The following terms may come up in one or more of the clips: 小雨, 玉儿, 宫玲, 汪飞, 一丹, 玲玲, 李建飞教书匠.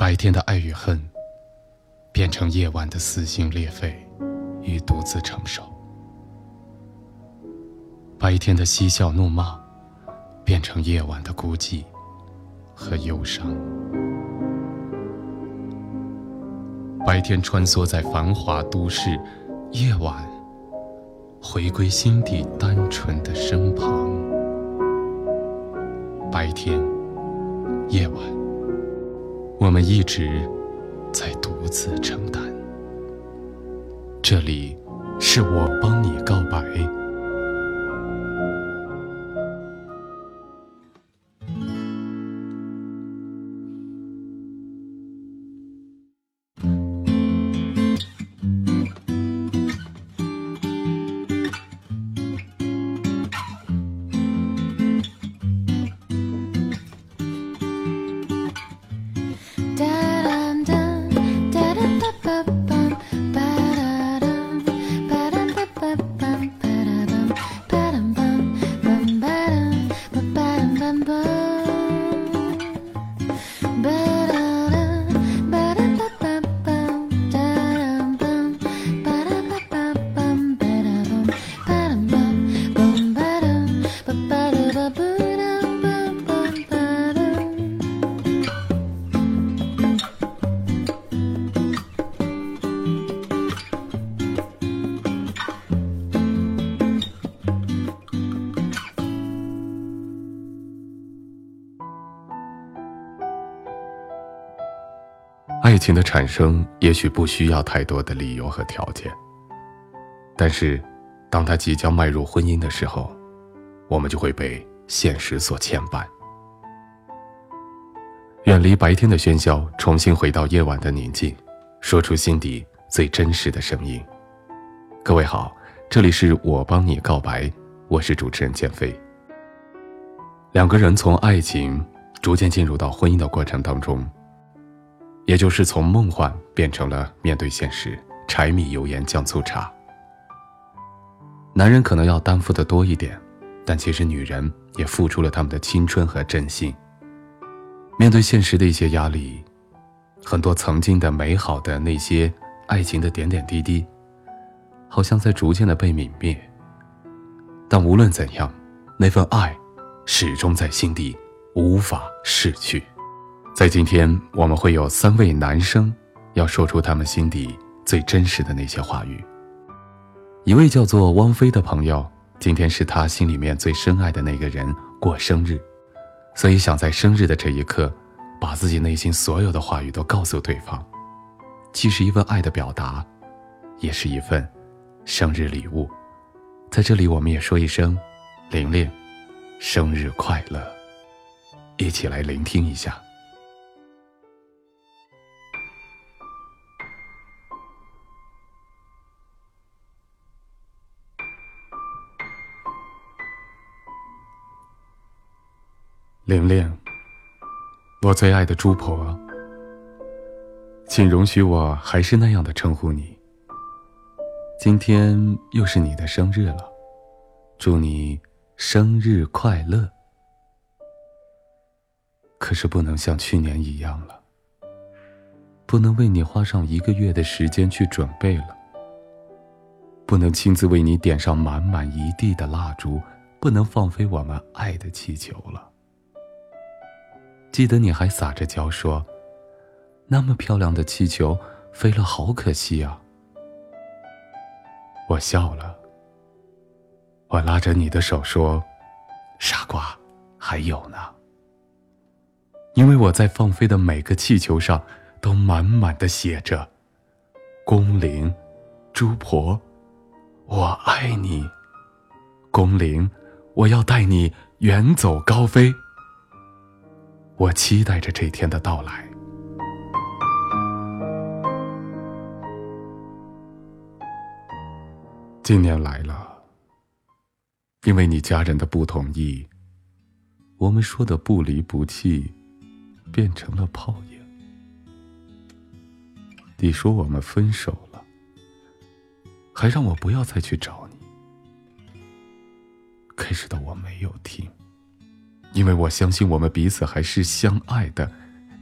白天的爱与恨变成夜晚的撕心裂肺与独自承受，白天的嬉笑怒骂变成夜晚的孤寂和忧伤，白天穿梭在繁华都市，夜晚回归心底单纯的身旁，白天夜晚我们一直在独自承担。这里是我帮你告白，爱情的产生也许不需要太多的理由和条件，但是当它即将迈入婚姻的时候，我们就会被现实所牵绊。远离白天的喧嚣，重新回到夜晚的宁静，说出心底最真实的声音。各位好，这里是我帮你告白，我是主持人建飞。两个人从爱情逐渐进入到婚姻的过程当中，也就是从梦幻变成了面对现实，柴米油盐酱醋茶。男人可能要担负的多一点，但其实女人也付出了他们的青春和真心。面对现实的一些压力，很多曾经的美好的那些爱情的点点滴滴，好像在逐渐的被泯灭。但无论怎样，那份爱始终在心底，无法逝去。在今天，我们会有3位男生要说出他们心底最真实的那些话语。一位叫做汪飞的朋友，今天是他心里面最深爱的那个人过生日，所以想在生日的这一刻把自己内心所有的话语都告诉对方，既是一份爱的表达，也是一份生日礼物。在这里我们也说一声玲玲生日快乐，一起来聆听一下。玲玲，我最爱的猪婆，请容许我还是那样的称呼你。今天又是你的生日了，祝你生日快乐。可是不能像去年一样了，不能为你花上1个月的时间去准备了，不能亲自为你点上满满一地的蜡烛，不能放飞我们爱的气球了。记得你还撒着娇说，那么漂亮的气球飞了好可惜啊。我笑了，我拉着你的手说，傻瓜，还有呢。因为我在放飞的每个气球上都满满的写着，宫玲，猪婆，我爱你。宫玲，我要带你远走高飞。我期待着这天的到来。今年来了，因为你家人的不同意，我们说的不离不弃变成了泡影。你说我们分手了，还让我不要再去找你。开始的我没有听，因为我相信我们彼此还是相爱的，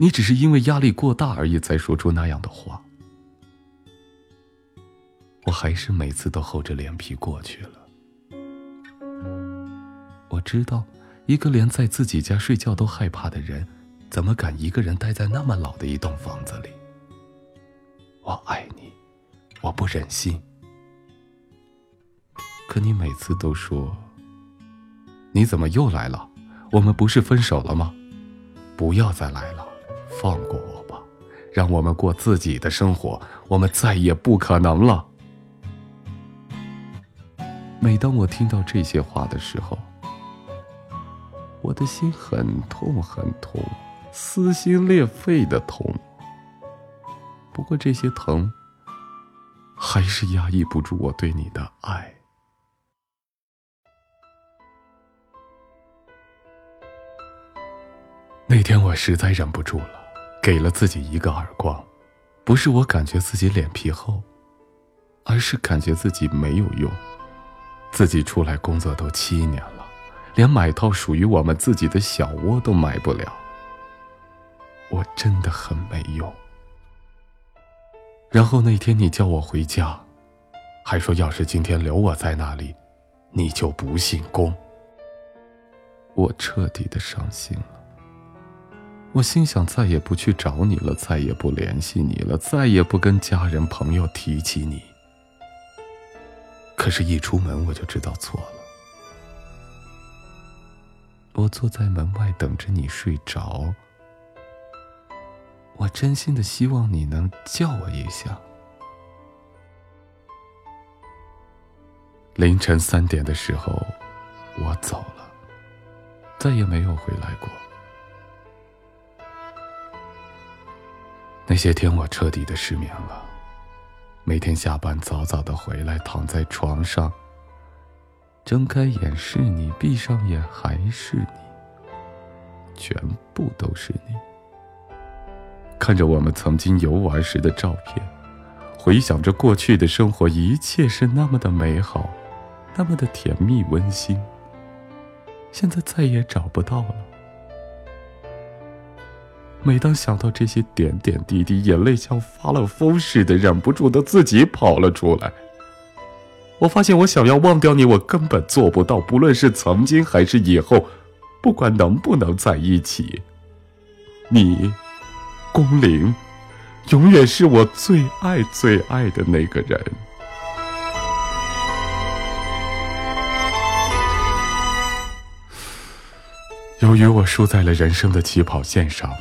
你只是因为压力过大而已才说出那样的话。我还是每次都厚着脸皮过去了。我知道，一个连在自己家睡觉都害怕的人，怎么敢一个人待在那么老的一栋房子里？我爱你，我不忍心。可你每次都说，你怎么又来了？我们不是分手了吗？不要再来了，放过我吧，让我们过自己的生活，我们再也不可能了。每当我听到这些话的时候，我的心很痛很痛，撕心裂肺的痛。不过这些疼，还是压抑不住我对你的爱。那天我实在忍不住了，给了自己一个耳光。不是我感觉自己脸皮厚，而是感觉自己没有用。自己出来工作都7年了，连买套属于我们自己的小窝都买不了，我真的很没用。然后那天你叫我回家，还说要是今天留我在那里，你就不信公。我彻底的伤心了。我心想，再也不去找你了，再也不联系你了，再也不跟家人朋友提起你。可是一出门我就知道错了。我坐在门外等着你睡着，我真心的希望你能叫我一下。凌晨3点的时候，我走了，再也没有回来过。那些天我彻底的失眠了，每天下班早早的回来，躺在床上，睁开眼是你，闭上眼还是你，全部都是你。看着我们曾经游玩时的照片，回想着过去的生活，一切是那么的美好，那么的甜蜜温馨。现在再也找不到了。每当想到这些点点滴滴，眼泪像发了疯似的，忍不住的自己跑了出来。我发现我想要忘掉你，我根本做不到，不论是曾经还是以后，不管能不能在一起，你，龚玲，永远是我最爱最爱的那个人。由于我输在了人生的起跑线上，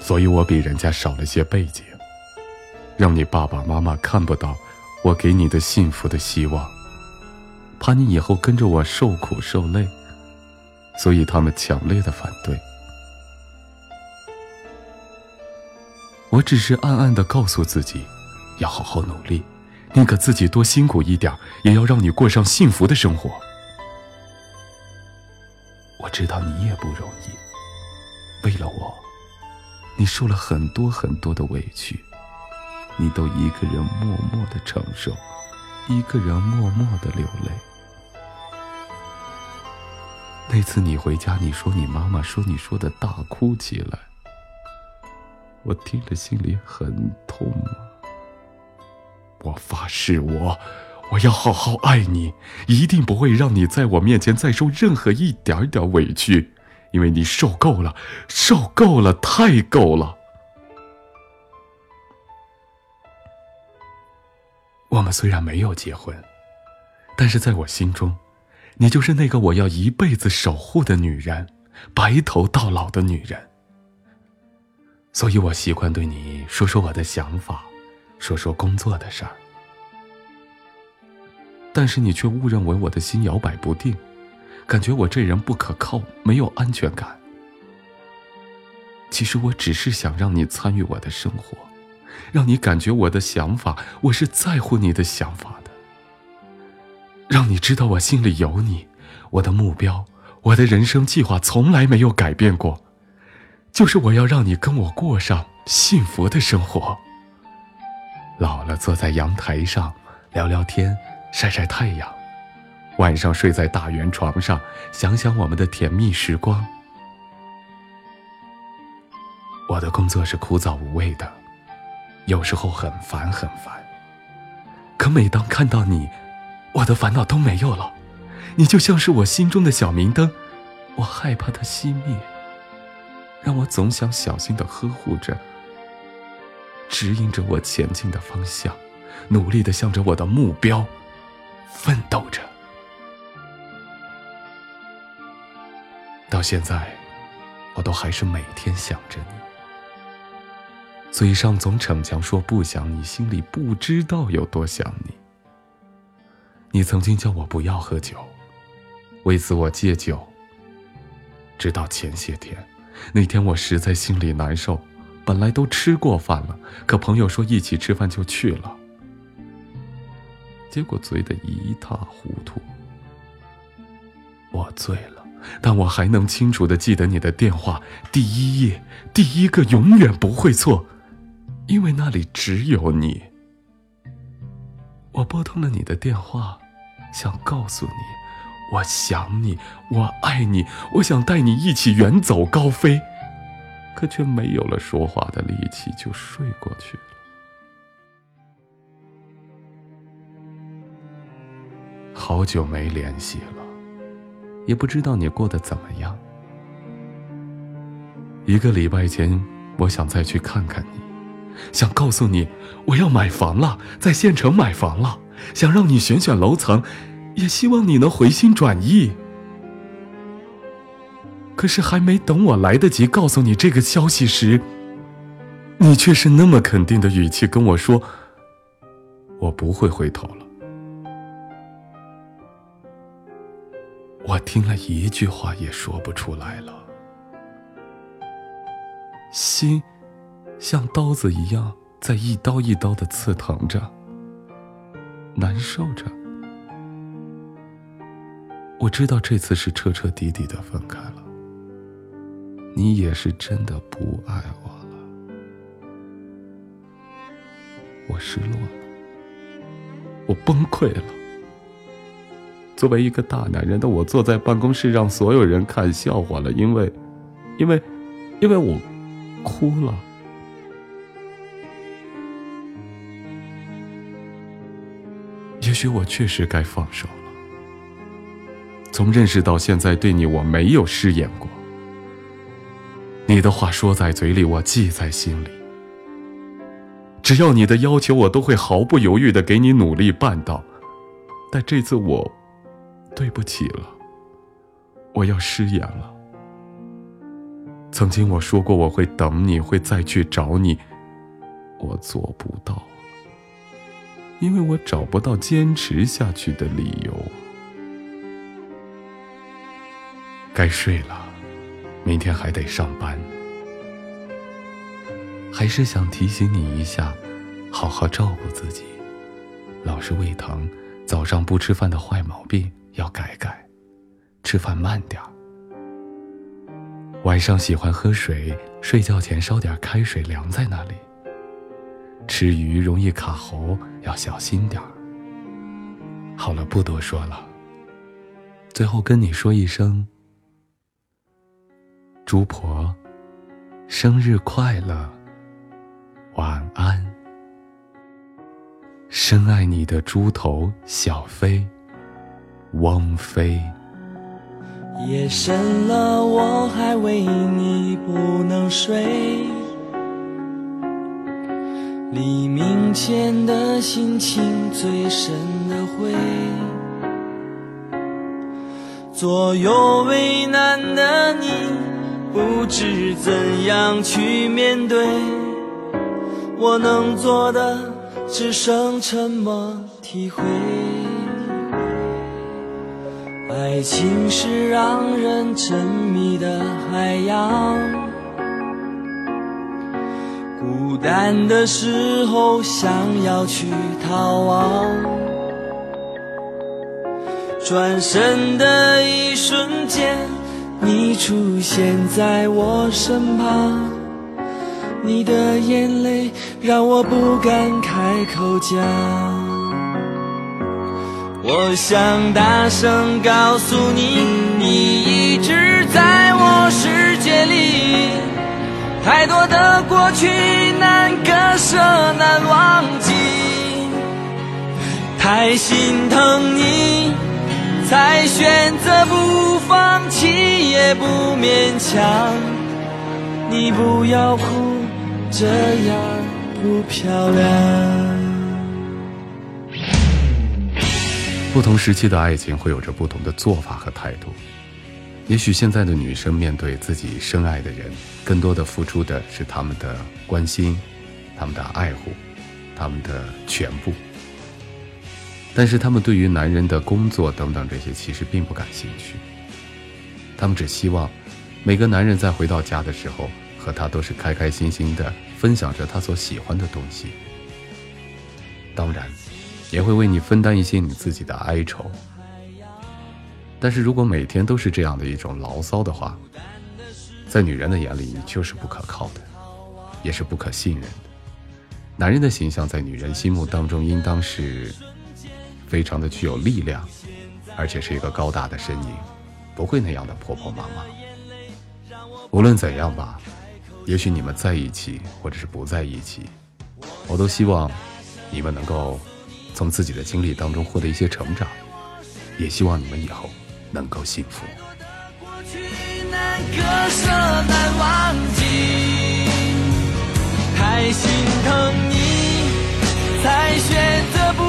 所以我比人家少了些背景，让你爸爸妈妈看不到我给你的幸福的希望，怕你以后跟着我受苦受累，所以他们强烈的反对。我只是暗暗地告诉自己，要好好努力，宁可自己多辛苦一点，也要让你过上幸福的生活。我知道你也不容易，为了我，你受了很多很多的委屈，你都一个人默默地承受，一个人默默地流泪。那次你回家，你说你妈妈说你说的大哭起来，我听着心里很痛啊。我发誓，我要好好爱你，一定不会让你在我面前再受任何一点点委屈，因为你受够了，受够了，太够了。我们虽然没有结婚，但是在我心中，你就是那个我要一辈子守护的女人，白头到老的女人。所以我习惯对你说说我的想法，说说工作的事儿。但是你却误认为我的心摇摆不定，感觉我这人不可靠，没有安全感。其实我只是想让你参与我的生活，让你感觉我的想法，我是在乎你的想法的，让你知道我心里有你，我的目标，我的人生计划从来没有改变过，就是我要让你跟我过上幸福的生活。老了坐在阳台上聊聊天，晒晒太阳，晚上睡在大圆床上，想想我们的甜蜜时光。我的工作是枯燥无味的，有时候很烦。可每当看到你，我的烦恼都没有了，你就像是我心中的小明灯，我害怕它熄灭，让我总想小心地呵护着，指引着我前进的方向，努力地向着我的目标奋斗着。到现在，我都还是每天想着你，嘴上总逞强说不想你，心里不知道有多想你。你曾经叫我不要喝酒，为此我戒酒，直到前些天。那天我实在心里难受，本来都吃过饭了，可朋友说一起吃饭就去了，结果醉得一塌糊涂。我醉了，但我还能清楚地记得你的电话，第一页，第一个永远不会错，因为那里只有你。我拨通了你的电话，想告诉你，我想你，我爱你，我想带你一起远走高飞，可却没有了说话的力气，就睡过去了。好久没联系了，也不知道你过得怎么样。1个礼拜前，我想再去看看你，想告诉你，我要买房了，在县城买房了，想让你选楼层，也希望你能回心转意。可是还没等我来得及告诉你这个消息时，你却是那么肯定的语气跟我说，我不会回头了。我听了一句话也说不出来了，心像刀子一样在一刀一刀地刺疼着，难受着。我知道这次是彻彻底底地分开了，你也是真的不爱我了。我失落了，我崩溃了。作为一个大男人的我，坐在办公室让所有人看笑话了，因为我哭了。也许我确实该放手了。从认识到现在，对你我没有食言过。你的话说在嘴里，我记在心里。只要你的要求，我都会毫不犹豫地给你努力办到。但这次我对不起了，我要食言了。曾经我说过我会等你，会再去找你，我做不到。因为我找不到坚持下去的理由。该睡了，明天还得上班。还是想提醒你一下，好好照顾自己，老是胃疼，早上不吃饭的坏毛病要改，吃饭慢点。晚上喜欢喝水，睡觉前烧点开水凉在那里。吃鱼容易卡喉，要小心点儿。好了，不多说了。最后跟你说一声，猪婆，生日快乐，晚安。深爱你的猪头小飞，汪飞。夜深了，我还为你不能睡，黎明前的心情最深的灰，左右为难的你不知怎样去面对，我能做的只剩沉默体会。爱情是让人沉迷的海洋，孤单的时候想要去逃亡，转身的一瞬间你出现在我身旁，你的眼泪让我不敢开口讲。我想大声告诉你，你一直在我世界里，太多的去难割舍，难忘记，太心疼你，才选择不放弃，也不勉强。你不要哭，这样不漂亮。不同时期的爱情会有着不同的做法和态度。也许现在的女生面对自己深爱的人，更多的付出的是他们的关心，他们的爱护，他们的全部。但是他们对于男人的工作等等这些其实并不感兴趣，他们只希望每个男人在回到家的时候，和他都是开开心心的分享着他所喜欢的东西，当然也会为你分担一些你自己的哀愁。但是如果每天都是这样的一种牢骚的话，在女人的眼里你就是不可靠的，也是不可信任的。男人的形象在女人心目当中应当是非常的具有力量，而且是一个高大的身影，不会那样的婆婆妈妈。无论怎样吧，也许你们在一起或者是不在一起，我都希望你们能够从自己的经历当中获得一些成长，也希望你们以后能够幸福。过去难割舍，难忘记，太心疼你，才选择不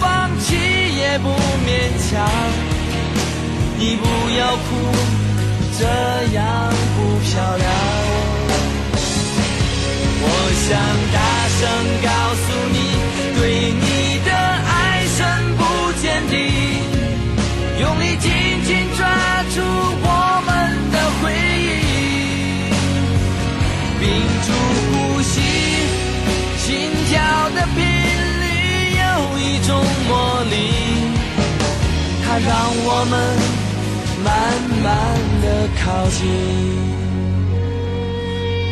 放弃，也不勉强。你不要哭，这样不漂亮。我想大声告诉你，对你的爱深不见底，用力紧紧抓住我们的回忆，屏住呼吸，心跳的频率有一种魔力，它让我们慢慢的靠近。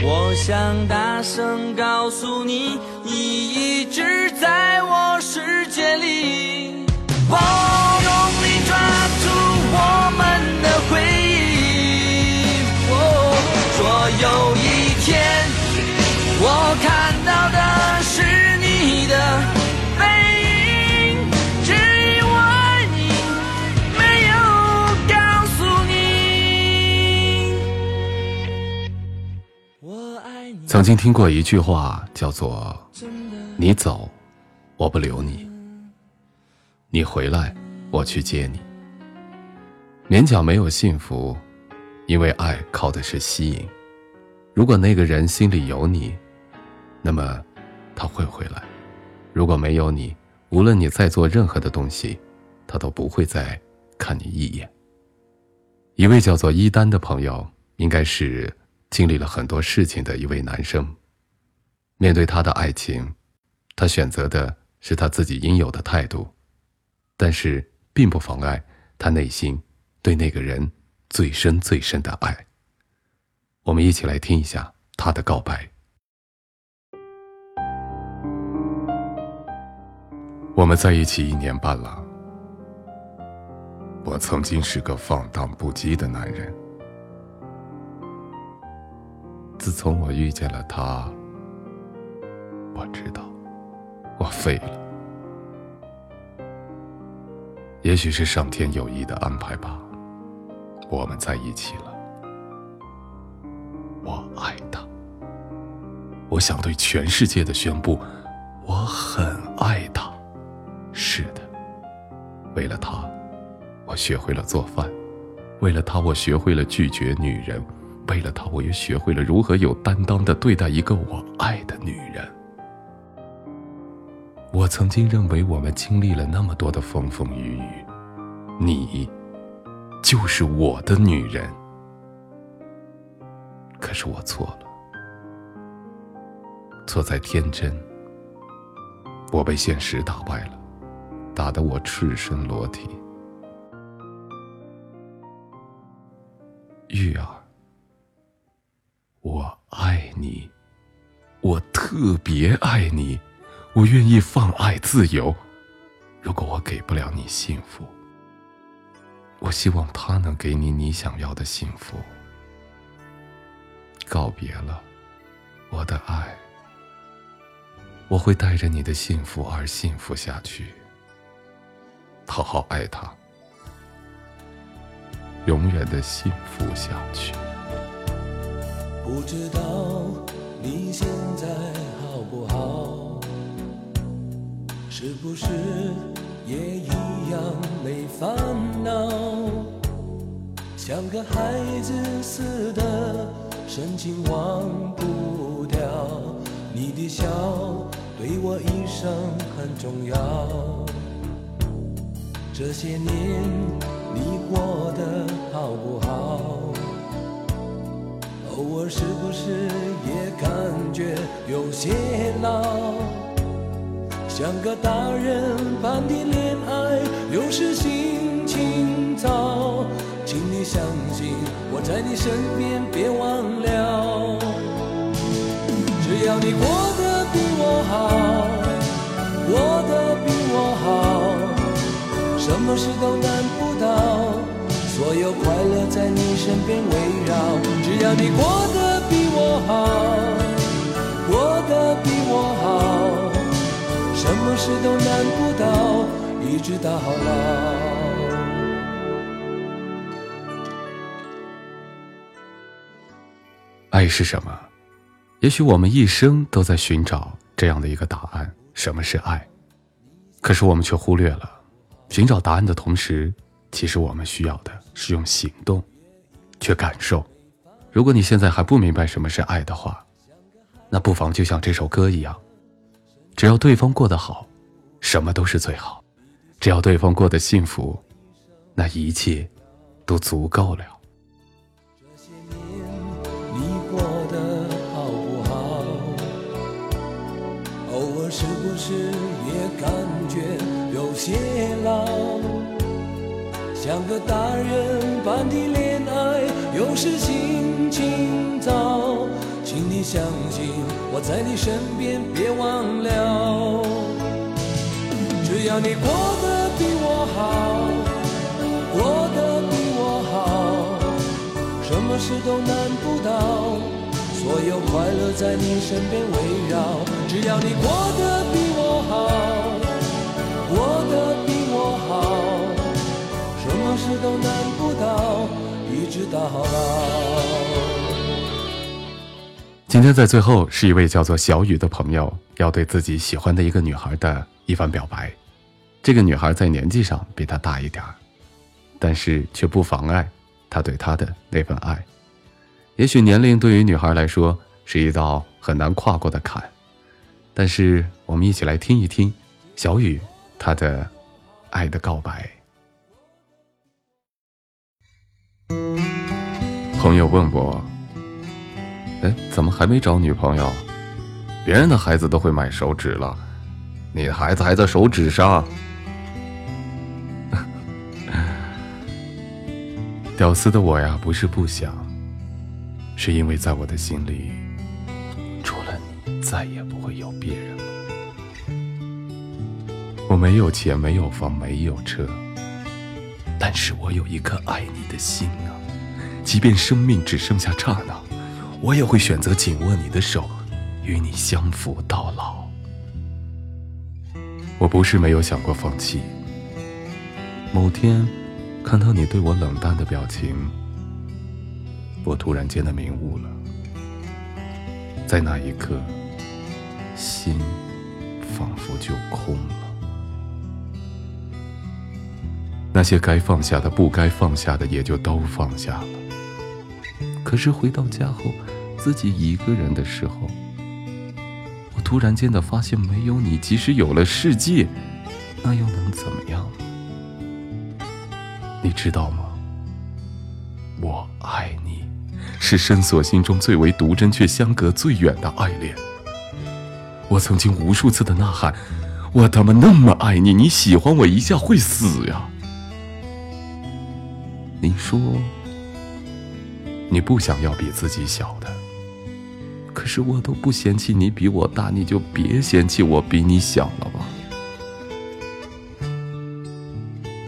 我想大声告诉你，你一直在我世界里。用力抓住我们的回忆，若有一天我看到的是你的背影，只有我爱你，没有告诉你我爱你。曾经听过一句话叫做，你走我不留你，你回来我去接你。勉强没有幸福，因为爱靠的是吸引。如果那个人心里有你，那么他会回来。如果没有你，无论你再做任何的东西，他都不会再看你一眼。一位叫做一丹的朋友，应该是经历了很多事情的一位男生。面对他的爱情，他选择的是他自己应有的态度，但是并不妨碍他内心对那个人最深最深的爱。我们一起来听一下他的告白。我们在一起1年半了，我曾经是个放荡不羁的男人，自从我遇见了他，我知道我废了。也许是上天有意的安排吧，我们在一起了。我爱他，我想对全世界的宣布，我很爱他。是的，为了他，我学会了做饭；为了他，我学会了拒绝女人；为了他，我也学会了如何有担当地对待一个我爱的女人。我曾经认为我们经历了那么多的风风雨雨，你就是我的女人。可是我错了，错在天真。我被现实打败了，打得我赤身裸体。玉儿，我爱你，我特别爱你，我愿意放爱自由。如果我给不了你幸福，我希望他能给你你想要的幸福。告别了，我的爱，我会带着你的幸福而幸福下去。好好爱他，永远的幸福下去。不知道你现在好不好，是不是也一样没烦恼，像个孩子似的深情忘不掉。你的笑对我一生很重要，这些年你过得好不好，偶尔是不是也感觉有些老，像个大人般的恋爱，有时心情糟，请你相信我在你身边，别忘了，只要你过得比我好，过得比我好，什么事都难不倒，所有快乐在你身边围绕。只要你过得比我好，过得比我好，什么事都难不倒，一直到老。爱是什么？也许我们一生都在寻找这样的一个答案，什么是爱？可是我们却忽略了，寻找答案的同时，其实我们需要的是用行动去感受。如果你现在还不明白什么是爱的话，那不妨就像这首歌一样，只要对方过得好，什么都是最好，只要对方过得幸福，那一切都足够了。这些年你过得好不好，偶尔是不是也感觉有些老，像个大人般的恋爱，有时心情糟，请你相信我在你身边，别忘了，只要你过得比我好，过得比我好，什么事都难不倒，所有快乐在你身边围绕。只要你过得比我好，过得比我好，什么事都难不倒，一直到老。今天在最后是一位叫做小雨的朋友要对自己喜欢的一个女孩的一番表白。这个女孩在年纪上比她大一点，但是却不妨碍她对她的那份爱。也许年龄对于女孩来说是一道很难跨过的坎，但是我们一起来听一听小雨他的爱的告白。朋友问我，怎么还没找女朋友？别人的孩子都会买手指了，你的孩子还在手指上。屌丝的我呀，不是不想，是因为在我的心里，除了你，再也不会有别人了。我没有钱，没有房，没有车，但是我有一颗爱你的心啊！即便生命只剩下刹那，我也会选择紧握你的手，与你相扶到老。我不是没有想过放弃。某天，看到你对我冷淡的表情，我突然间的明悟了。在那一刻，心仿佛就空了。那些该放下的，不该放下的，也就都放下了。可是回到家后，自己一个人的时候，我突然间的发现，没有你，即使有了世界，那又能怎么样呢？你知道吗？我爱你，是深锁心中最为独珍却相隔最远的爱恋。我曾经无数次的呐喊，我他妈那么爱你，你喜欢我一下会死呀！你说你不想要比自己小的，可是我都不嫌弃你比我大，你就别嫌弃我比你小了吧。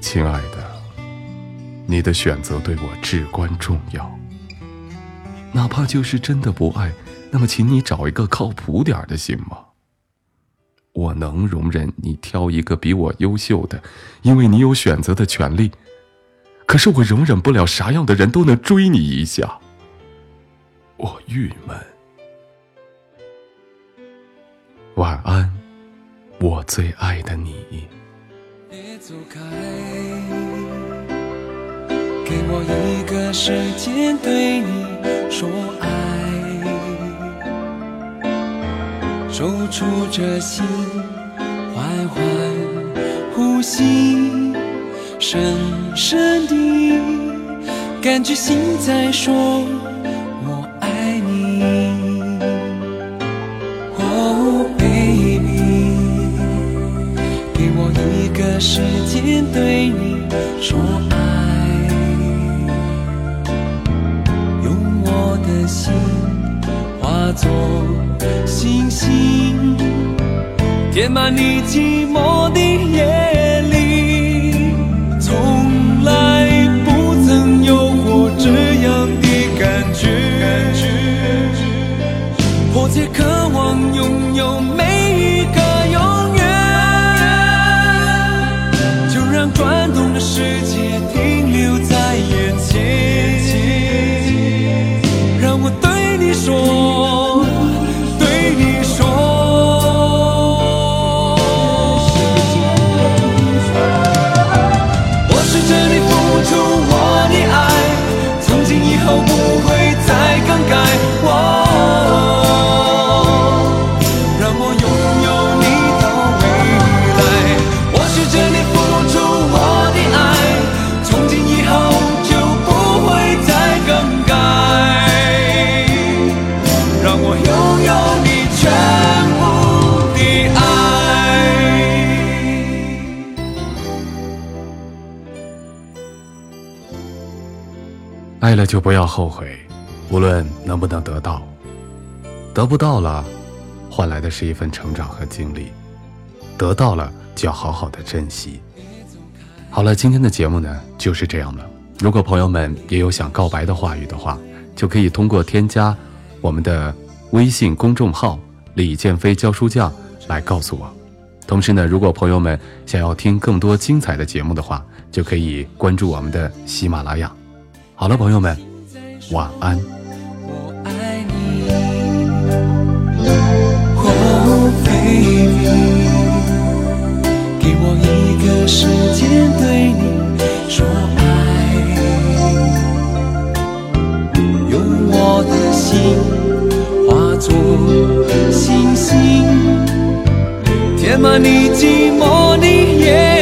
亲爱的，你的选择对我至关重要，哪怕就是真的不爱，那么请你找一个靠谱点的行吗？我能容忍你挑一个比我优秀的，因为你有选择的权利。可是我容忍不了啥样的人都能追你一下。我郁闷。晚安，我最爱的你。别走开，给我一个时间对你说爱，守住这心，缓缓呼吸，深深地感觉心在说我爱你。哦 baby， 给我一个时间对你说爱，心化作星星，填满你寂寞的夜里。从来不曾有过这样的感觉，迫切渴望拥有每一个永远。就让转动的世界停留在眼前，让我对你说，对你说。爱了就不要后悔，无论能不能得到，得不到了，换来的是一份成长和经历；得到了，就要好好的珍惜。好了，今天的节目呢就是这样了。如果朋友们也有想告白的话语的话，就可以通过添加我们的微信公众号“李建飞教书匠”来告诉我。同时呢，如果朋友们想要听更多精彩的节目的话，就可以关注我们的喜马拉雅。好了，朋友们，晚安。我爱你， Oh baby， 给我一个时间对你说爱，用我的心化作星星，填满你寂寞的夜。